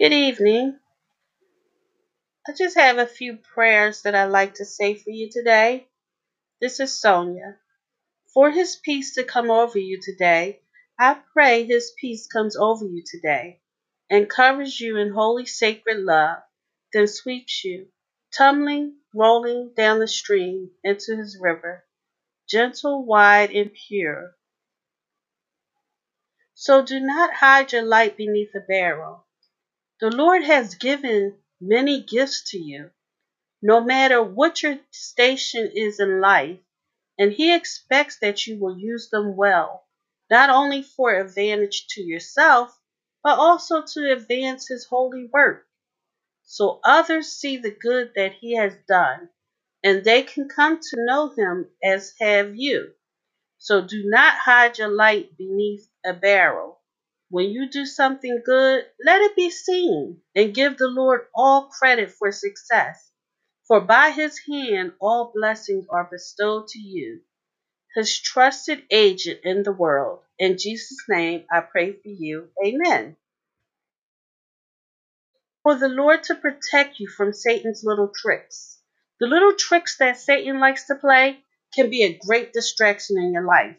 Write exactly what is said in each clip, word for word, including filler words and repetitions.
Good evening. I just have a few prayers that I'd like to say for you today. This is Sonia. For His peace to come over you today, I pray His peace comes over you today and covers you in holy sacred love, then sweeps you, tumbling, rolling down the stream into His river, gentle, wide, and pure. So do not hide your light beneath a barrel. The Lord has given many gifts to you, no matter what your station is in life, and He expects that you will use them well, not only for advantage to yourself, but also to advance His holy work, so others see the good that He has done, and they can come to know Him as have you. So do not hide your light beneath a barrel. When you do something good, let it be seen, and give the Lord all credit for success. For by His hand all blessings are bestowed to you, His trusted agent in the world. In Jesus' name I pray for you. Amen. For the Lord to protect you from Satan's little tricks. The little tricks that Satan likes to play can be a great distraction in your life.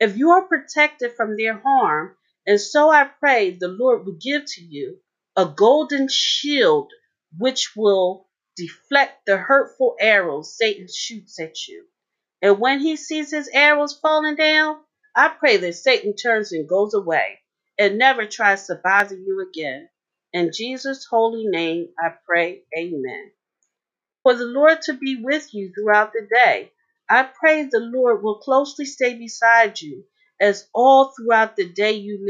If you are protected from their harm, and so I pray the Lord will give to you a golden shield which will deflect the hurtful arrows Satan shoots at you. And when he sees his arrows falling down, I pray that Satan turns and goes away and never tries to bother you again. In Jesus' holy name, I pray, amen. For the Lord to be with you throughout the day, I pray the Lord will closely stay beside you as all throughout the day you live.